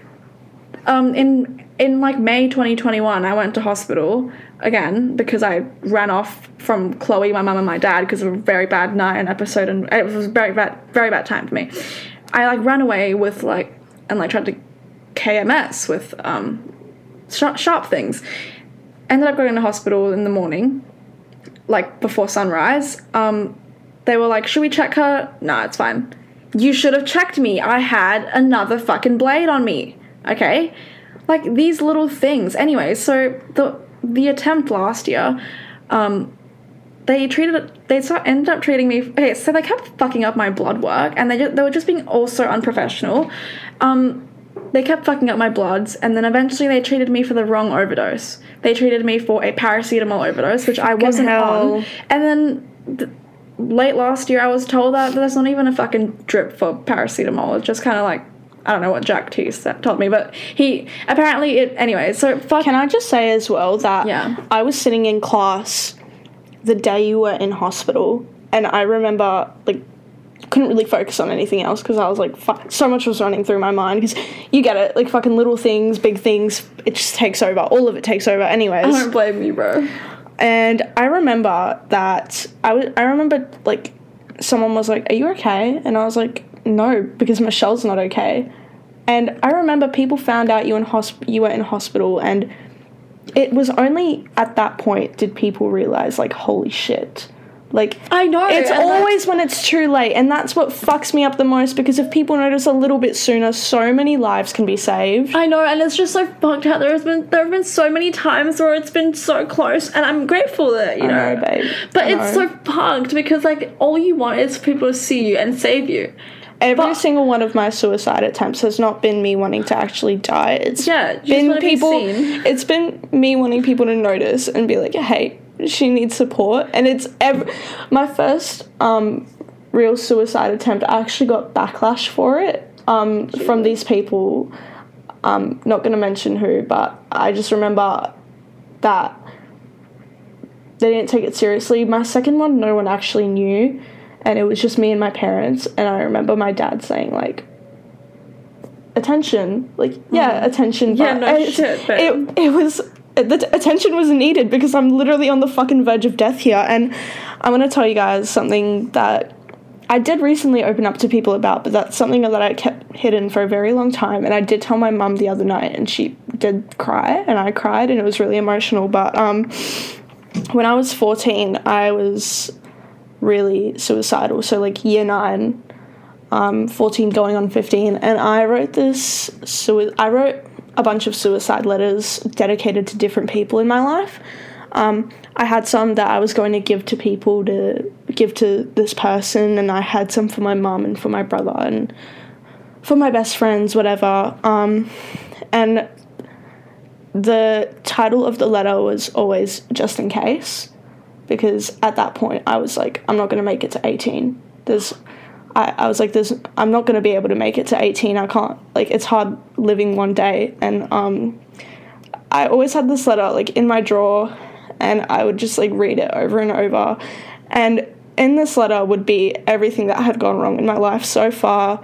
In like May 2021, I went to hospital again because I ran off from Chloe, my mum, and my dad because of a very bad night and episode, and it was a very bad time for me. I like ran away with like and like tried to KMS with sharp things. Ended up going to hospital in the morning, like before sunrise. They were like, "Should we check her?" Nah, it's fine. You should have checked me. I had another fucking blade on me. Okay. Like, these little things. Anyway, so the attempt last year, ended up treating me... Okay, so they kept fucking up my blood work, and they were just being also unprofessional. They kept fucking up my bloods, and then eventually they treated me for the wrong overdose. They treated me for a paracetamol overdose, which I wasn't on. And then... late last year, I was told that there's not even a fucking drip for paracetamol. It's just kind of like... I don't know what Jack T told me, but he apparently it... Anyway, so fuck... Can I just say as well that I was sitting in class the day you were in hospital, and I remember, like, couldn't really focus on anything else because I was like, fuck, so much was running through my mind because you get it, like, fucking little things, big things, it just takes over. All of it takes over. Anyways... I don't blame you, bro. And I remember that... I remember, like, someone was like, are you okay? And I was like... no, because Michelle's not okay. And I remember people found out you were in hospital, and it was only at that point did people realize, like, holy shit. Like, I know, it's always when it's too late, and that's what fucks me up the most, because if people notice a little bit sooner, so many lives can be saved. I know, and it's just so fucked out. There have been so many times where it's been so close, and I'm grateful that, you know. I know, babe. But it's so fucked, because, like, all you want is people to see you and save you. Every single one of my suicide attempts has not been me wanting to actually die. It's been people. It's been me wanting people to notice and be like, hey, she needs support. And it's my first real suicide attempt, I actually got backlash for it from these people. Not going to mention who, but I just remember that they didn't take it seriously. My second one, no one actually knew, and it was just me and my parents. And I remember my dad saying, like, attention. Like, yeah, attention. Yeah, but no shit. But it was... The attention was needed, because I'm literally on the fucking verge of death here. And I'm going to tell you guys something that I did recently open up to people about, but that's something that I kept hidden for a very long time. And I did tell my mum the other night, and she did cry, and I cried, and it was really emotional. But when I was 14, I was really suicidal. So, like, year 9, 14 going on 15, and I wrote this... I wrote a bunch of suicide letters dedicated to different people in my life. I had some that I was going to give to people, to give to this person, and I had some for my mum and for my brother and for my best friends, whatever. And the title of the letter was always just in case, because at that point I was like, I'm not going to make it to 18. I was like, I'm not going to be able to make it to 18. I can't, like, it's hard living one day. And I always had this letter, like, in my drawer, and I would just, like, read it over and over. And in this letter would be everything that had gone wrong in my life so far.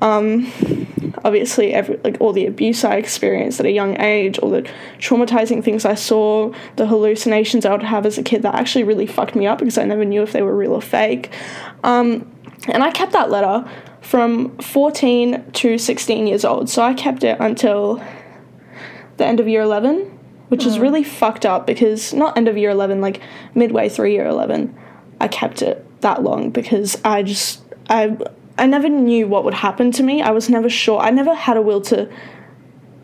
Obviously, all the abuse I experienced at a young age, all the traumatizing things I saw, the hallucinations I would have as a kid that actually really fucked me up, because I never knew if they were real or fake. And I kept that letter from 14 to 16 years old. So I kept it until the end of year 11, which is really fucked up, because not end of year 11, like midway through year 11, I kept it that long, because I never knew what would happen to me. I was never sure. I never had a will to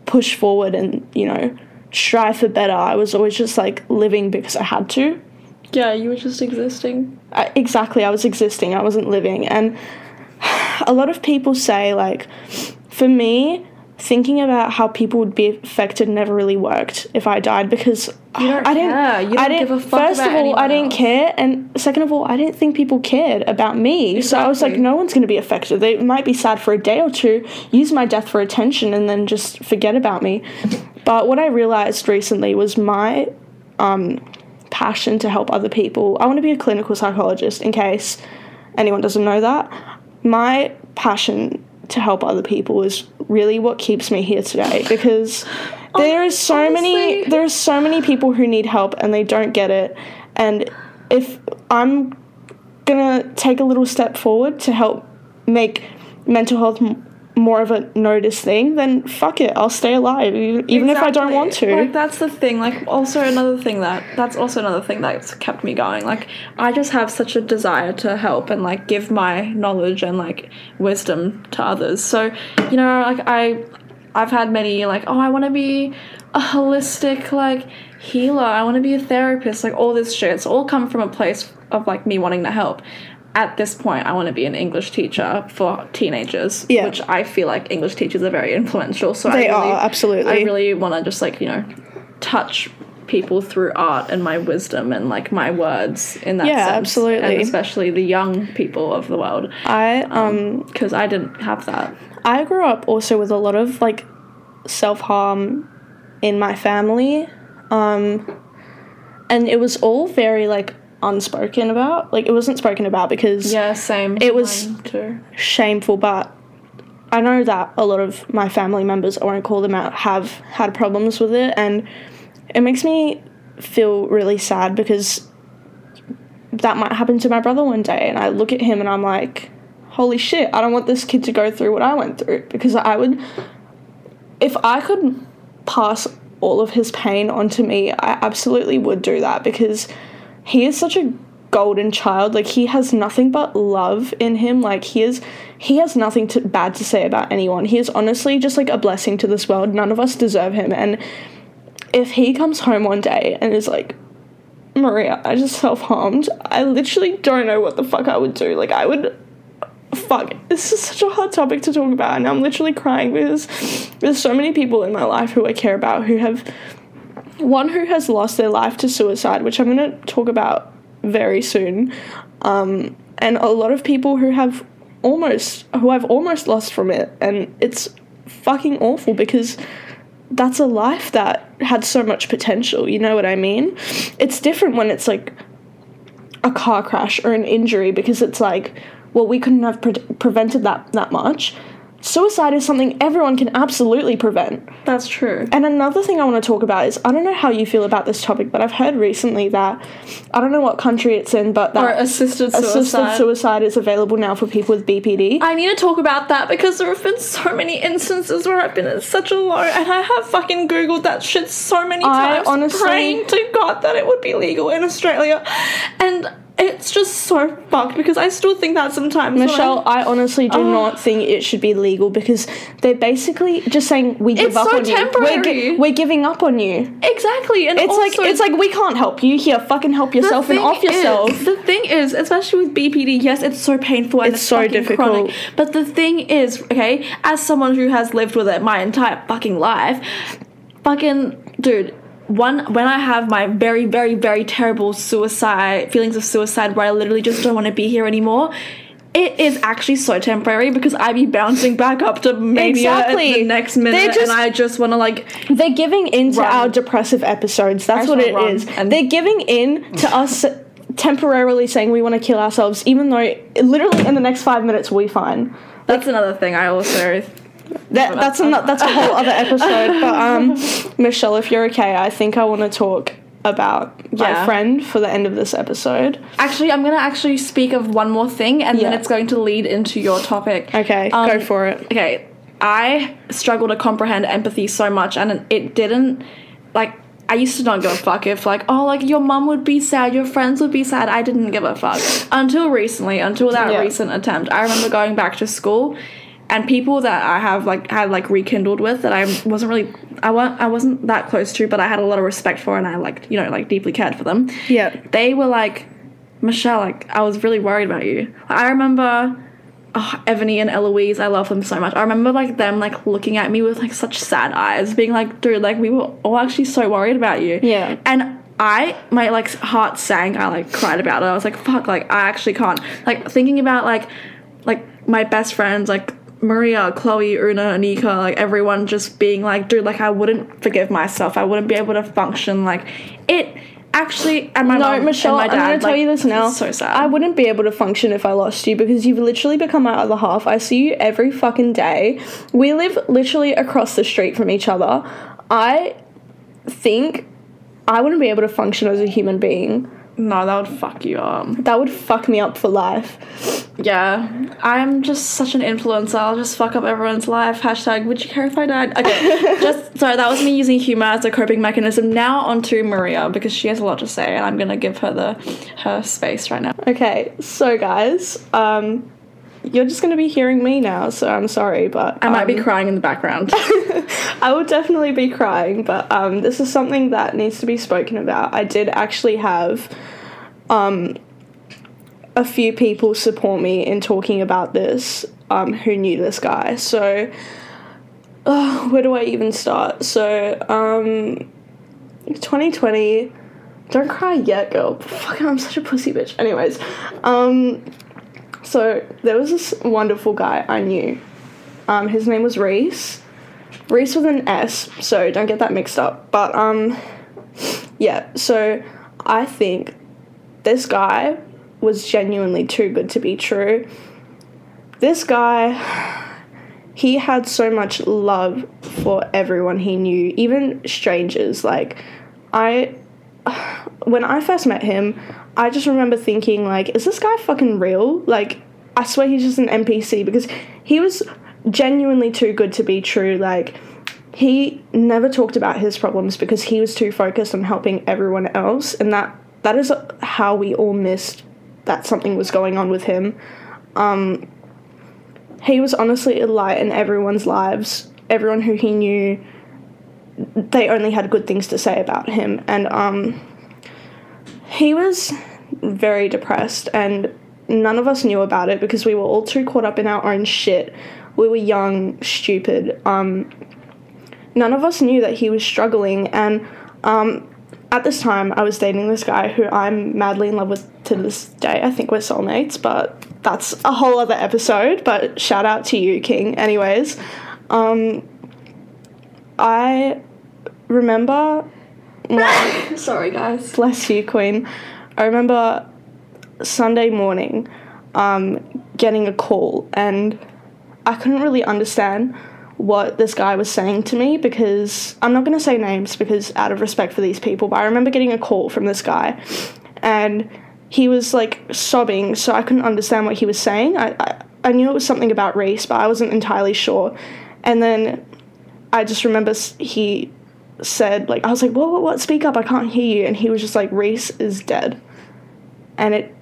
push forward and, you know, strive for better. I was always just, like, living because I had to. Yeah, you were just existing. Exactly, I was existing. I wasn't living. And a lot of people say, like, for me, thinking about how people would be affected never really worked if I died, because I didn't care, and second of all, I didn't think people cared about me. Exactly. So I was like, no one's going to be affected. They might be sad for a day or two, use my death for attention, and then just forget about me. But what I realized recently was my... passion to help other people. I want to be a clinical psychologist, in case anyone doesn't know that. My passion to help other people is really what keeps me here today, because there are so many people who need help and they don't get it. And if I'm gonna take a little step forward to help make mental health more of a notice thing, then fuck it, I'll stay alive, even if I don't want to. Like, that's the thing. Like, that's also another thing that's kept me going. Like, I just have such a desire to help and, like, give my knowledge and, like, wisdom to others. So, you know, like, I've had many, like, oh, I want to be a holistic, like, healer, I want to be a therapist, like, all this shit. It's all come from a place of, like, me wanting to help. At this point, I want to be an English teacher for teenagers, which I feel like English teachers are very influential. So they are, absolutely. I really want to just, like, you know, touch people through art and my wisdom and, like, my words in that sense. Yeah, absolutely. And especially the young people of the world. Because I didn't have that. I grew up also with a lot of, like, self-harm in my family. And it was all very, like... unspoken about. Like, it wasn't spoken about because... Yeah, same. It was shameful, but I know that a lot of my family members, I won't call them out, have had problems with it, and it makes me feel really sad because that might happen to my brother one day, and I look at him and I'm like, holy shit, I don't want this kid to go through what I went through, because I would if I could pass all of his pain onto me, I absolutely would do that, because he is such a golden child. Like, he has nothing but love in him. Like, he has nothing bad to say about anyone. He is honestly just like a blessing to this world. None of us deserve him. And if he comes home one day and is like, Maria, I just self-harmed, I literally don't know what the fuck I would do. Like, I would... Fuck, this is such a hard topic to talk about, and I'm literally crying because there's so many people in my life who I care about who have... One who has lost their life to suicide, which I'm going to talk about very soon. And a lot of people who I've almost lost from it. And it's fucking awful, because... that's a life that had so much potential, you know what I mean? It's different when it's, like, a car crash or an injury, because it's like, well, we couldn't have prevented that much. Suicide is something everyone can absolutely prevent. That's true. And another thing I want to talk about is, I don't know how you feel about this topic, but I've heard recently that, I don't know what country it's in, but that assisted suicide is available now for people with BPD. I need to talk about that, because there have been so many instances where I've been at such a low, and I have fucking Googled that shit so many times, honestly, praying to God that it would be legal in Australia. And... it's just so fucked, because I still think that sometimes. Michelle, I honestly do not think it should be legal, because they're basically just saying, we give up on you. It's so temporary. We're giving up on you. Exactly. And it's like we can't help you. Here, fucking help yourself and off yourself. The thing is, especially with BPD, yes, it's so painful and it's so difficult. Chronic, but the thing is, okay, as someone who has lived with it my entire fucking life, fucking dude. When I have my very, very, very terrible feelings of suicide, where I literally just don't want to be here anymore, it is actually so temporary, because I be bouncing back up to mania at the next minute, and I just want to, like... They're giving in to our depressive episodes. That's what it is. And they're giving in to us temporarily saying we want to kill ourselves, even though literally in the next 5 minutes we're fine. Like, that's another thing I also... That's a whole other episode. But Michelle, if you're okay, I think I want to talk about my friend for the end of this episode. Actually, I'm going to speak of one more thing, and then it's going to lead into your topic. Okay, go for it. Okay, I struggle to comprehend empathy so much, and it didn't, like, I used to not give a fuck if, like, oh, like, your mum would be sad, your friends would be sad. I didn't give a fuck until that recent attempt. I remember going back to school, and people that I have, like, had, like, rekindled with, that I wasn't that close to, but I had a lot of respect for, and I, like, you know, like, deeply cared for them. Yeah. They were like, Michelle, like, I was really worried about you. I remember, Ebony and Eloise, I love them so much. I remember, like, them, like, looking at me with, like, such sad eyes, being like, dude, like, we were all actually so worried about you. Yeah. And my, like, heart sang. I, like, cried about it. I was like, fuck, like, I actually can't. Like, thinking about, like, my best friends, like, Maria, Chloe, Una, Anika, like, everyone just being like, dude, like, I wouldn't forgive myself. I wouldn't be able to function. Like, it actually, and my mom, Michelle, and my dad, I'm going to tell you this now. It's so sad. I wouldn't be able to function if I lost you, because you've literally become my other half. I see you every fucking day. We live literally across the street from each other. I think I wouldn't be able to function as a human being. No, that would fuck you up. That would fuck me up for life. Yeah. I'm just such an influencer. I'll just fuck up everyone's life. # would you care if I died? Okay. Sorry, that was me using humour as a coping mechanism. Now onto Maria, because she has a lot to say, and I'm going to give her her space right now. Okay. So, guys, you're just going to be hearing me now, so I'm sorry, but... I might be crying in the background. I will definitely be crying, but this is something that needs to be spoken about. I did actually have a few people support me in talking about this who knew this guy. So, where do I even start? So, 2020... Don't cry yet, girl. Fuck, I'm such a pussy bitch. Anyways, so there was this wonderful guy I knew. His name was Reese. Reese with an S, so don't get that mixed up. But, so I think this guy was genuinely too good to be true. This guy, he had so much love for everyone he knew, even strangers. Like, when I first met him, I just remember thinking, like, is this guy fucking real? Like, I swear he's just an NPC, because he was genuinely too good to be true. Like, he never talked about his problems because he was too focused on helping everyone else, and that is how we all missed that something was going on with him. He was honestly a light in everyone's lives. Everyone who he knew, they only had good things to say about him. And he was very depressed, and none of us knew about it because we were all too caught up in our own shit. We were young, stupid. None of us knew that he was struggling. And at this time, I was dating this guy who I'm madly in love with to this day. I think we're soulmates, but that's a whole other episode. But shout out to you, King. Anyways, I remember... Sorry, guys. Bless you, Queen. I remember Sunday morning getting a call, and I couldn't really understand what this guy was saying to me because I'm not going to say names because out of respect for these people, but I remember getting a call from this guy and he was like sobbing, so I couldn't understand what he was saying. I knew it was something about Reese, but I wasn't entirely sure. And then I just remember he said, like, I was like, what, speak up, I can't hear you. And he was just like, Reese is dead. And it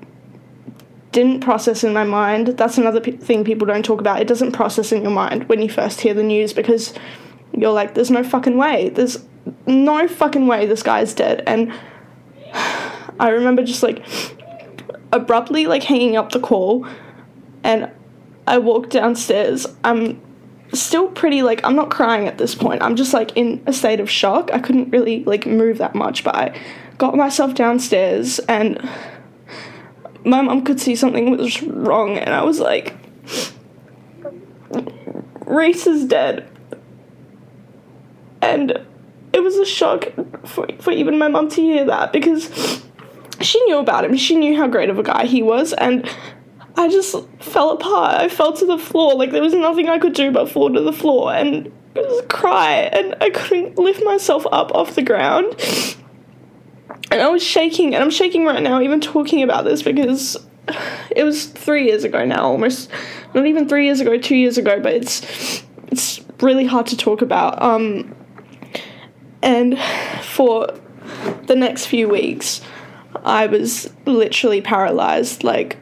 didn't process in my mind. That's another thing people don't talk about. It doesn't process in your mind when you first hear the news because you're like, there's no fucking way. There's no fucking way this guy's dead. And I remember just, like, abruptly, like, hanging up the call. And I walked downstairs. I'm still pretty, like, I'm not crying at this point. I'm just, like, in a state of shock. I couldn't really, like, move that much. But I got myself downstairs and... my mum could see something was wrong, and I was like, Reese is dead. And it was a shock for even my mum to hear that because she knew about him. She knew how great of a guy he was, and I just fell apart. I fell to the floor. Like, there was nothing I could do but fall to the floor and just cry, and I couldn't lift myself up off the ground. And I was shaking, and I'm shaking right now even talking about this because it was 3 years ago now, almost, not even 3 years ago, 2 years ago, but it's really hard to talk about. And for the next few weeks, I was literally paralyzed. Like,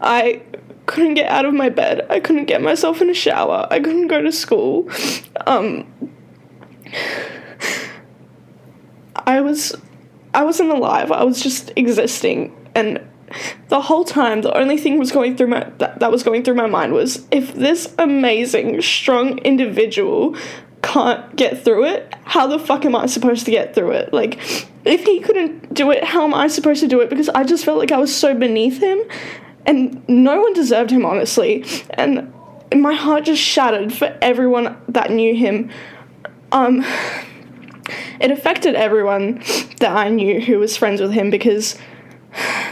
I couldn't get out of my bed. I couldn't get myself in a shower. I couldn't go to school. I wasn't alive. I was just existing, and the whole time, the only thing was going through my that was going through my mind was, if this amazing, strong individual can't get through it, how the fuck am I supposed to get through it? Like, if he couldn't do it, how am I supposed to do it? Because I just felt like I was so beneath him, and no one deserved him, honestly. And my heart just shattered for everyone that knew him. It affected everyone that I knew who was friends with him because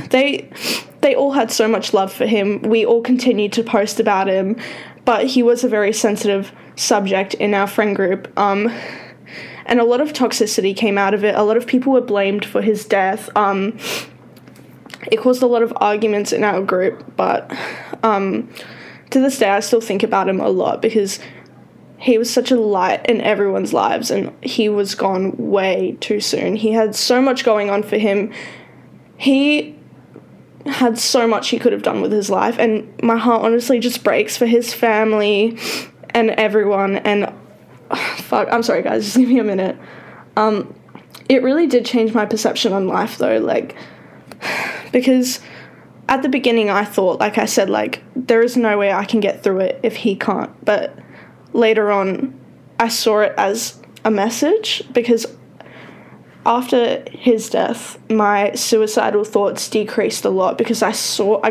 they all had so much love for him. We all continued to post about him, but he was a very sensitive subject in our friend group. And a lot of toxicity came out of it. A lot of people were blamed for his death. It caused a lot of arguments in our group, but to this day I still think about him a lot because... he was such a light in everyone's lives, and he was gone way too soon. He had so much going on for him. He had so much he could have done with his life, and my heart honestly just breaks for his family and everyone. And fuck, I'm sorry, guys, just give me a minute. It really did change my perception on life, though, like, because at the beginning I thought, like I said, like, there is no way I can get through it if he can't, but... later on, I saw it as a message because after his death, my suicidal thoughts decreased a lot because I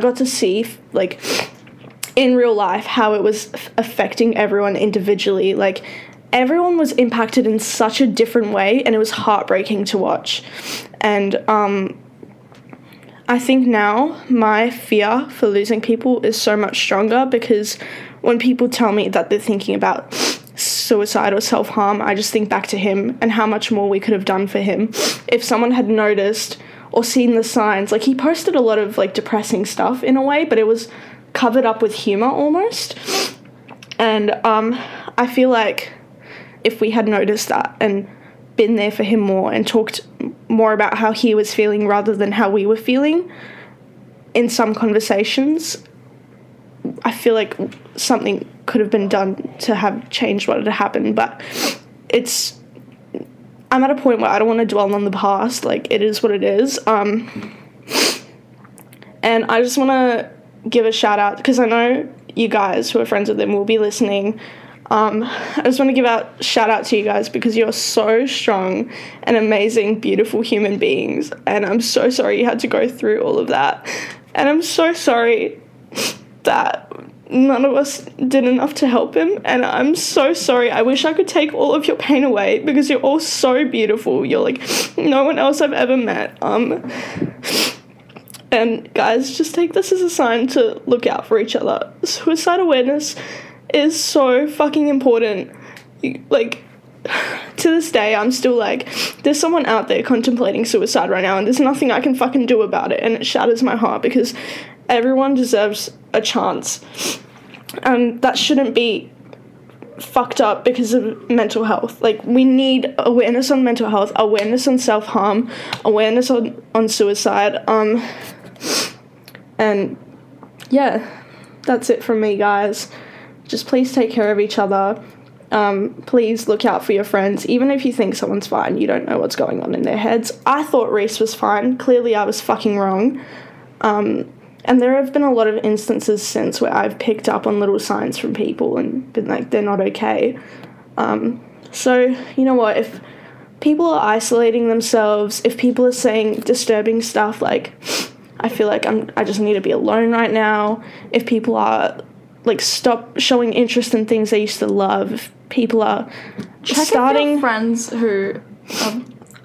got to see, like, in real life how it was affecting everyone individually. Like, everyone was impacted in such a different way, and it was heartbreaking to watch. And I think now my fear for losing people is so much stronger because when people tell me that they're thinking about suicide or self-harm, I just think back to him and how much more we could have done for him. If someone had noticed or seen the signs, like, he posted a lot of, like, depressing stuff in a way, but it was covered up with humor almost. And I feel like if we had noticed that and been there for him more and talked more about how he was feeling rather than how we were feeling in some conversations, I feel like something could have been done to have changed what had happened. But I'm at a point where I don't want to dwell on the past. Like, it is what it is. And I just want to give a shout out, because I know you guys who are friends with him will be listening. I just want to give out shout out to you guys, because you're so strong and amazing, beautiful human beings. And I'm so sorry you had to go through all of that. And I'm so sorry that none of us did enough to help him. And I'm so sorry. I wish I could take all of your pain away, because you're all so beautiful. You're like no one else I've ever met. And guys, just take this as a sign to look out for each other. Suicide awareness is so fucking important. Like, to this day, I'm still like, there's someone out there contemplating suicide right now, and there's nothing I can fucking do about it. And it shatters my heart, because everyone deserves a chance. And that shouldn't be fucked up because of mental health. Like, we need awareness on mental health, awareness on self-harm, awareness on suicide. And yeah, that's it from me, guys. Just please take care of each other. Please look out for your friends. Even if you think someone's fine, you don't know what's going on in their heads. I thought Reese was fine. Clearly I was fucking wrong. And there have been a lot of instances since where I've picked up on little signs from people and been like, they're not okay. So, you know what, if people are isolating themselves, if people are saying disturbing stuff like, I feel like I just need to be alone right now, if people are like, stop showing interest in things they used to love, if people are starting... friends who...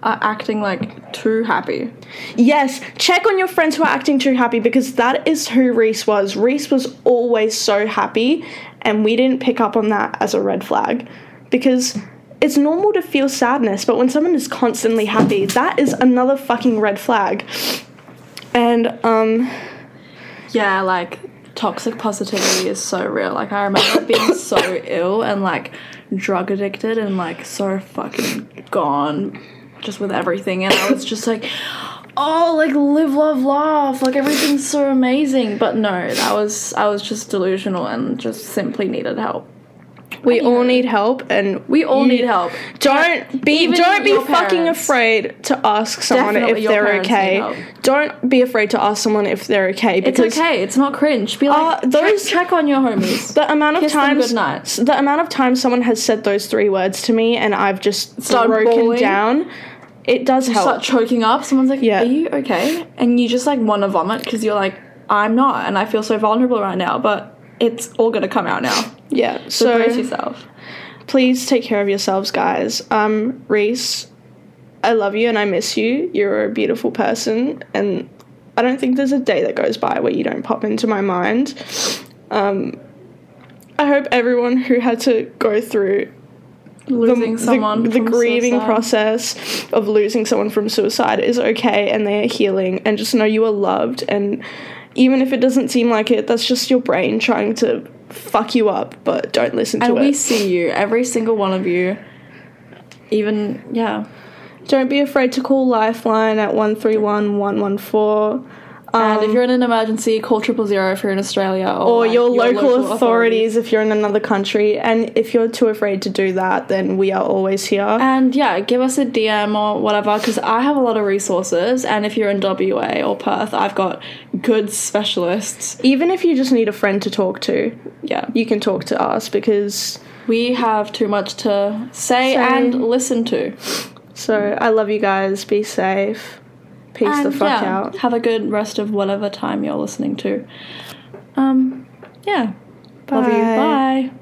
are acting like too happy. Yes, check on your friends who are acting too happy, because that is who Reese was. Reese was always so happy, and we didn't pick up on that as a red flag, because it's normal to feel sadness, but when someone is constantly happy, that is another fucking red flag. And yeah, like, toxic positivity is so real. Like, I remember being so ill and like drug addicted and like so fucking gone just with everything, and I was just like, oh, like, live, love, laugh, like, everything's so amazing. But no, I was just delusional and just simply needed help. We all need help, and we all need help. Don't be fucking afraid to ask someone if they're okay. Don't be afraid to ask someone if they're okay. It's okay. It's not cringe. Be like, check on your homies. The amount of times someone has said those three words to me, and I've just broken down. It does help. Start choking up. Someone's like, "Are you okay?" And you just like want to vomit because you're like, "I'm not," and I feel so vulnerable right now. But it's all gonna come out now. Yeah, so brace yourself. Please take care of yourselves, guys. Reese, I love you and I miss you. You're a beautiful person, and I don't think there's a day that goes by where you don't pop into my mind. I hope everyone who had to go through losing someone, the grieving process of losing someone from suicide, is okay and they are healing, and just know you are loved. And even if it doesn't seem like it, that's just your brain trying to fuck you up, but don't listen to it. And we see you, every single one of you. Even, yeah. Don't be afraid to call Lifeline at 131 114. And if you're in an emergency, call 000 if you're in Australia. Or like your local authorities if you're in another country. And if you're too afraid to do that, then we are always here. And yeah, give us a DM or whatever, because I have a lot of resources. And if you're in WA or Perth, I've got good specialists. Even if you just need a friend to talk to, yeah, you can talk to us, because we have too much to say and listen to. So I love you guys. Be safe. Peace the fuck out. Have a good rest of whatever time you're listening to. Yeah. Bye. Love you. Bye.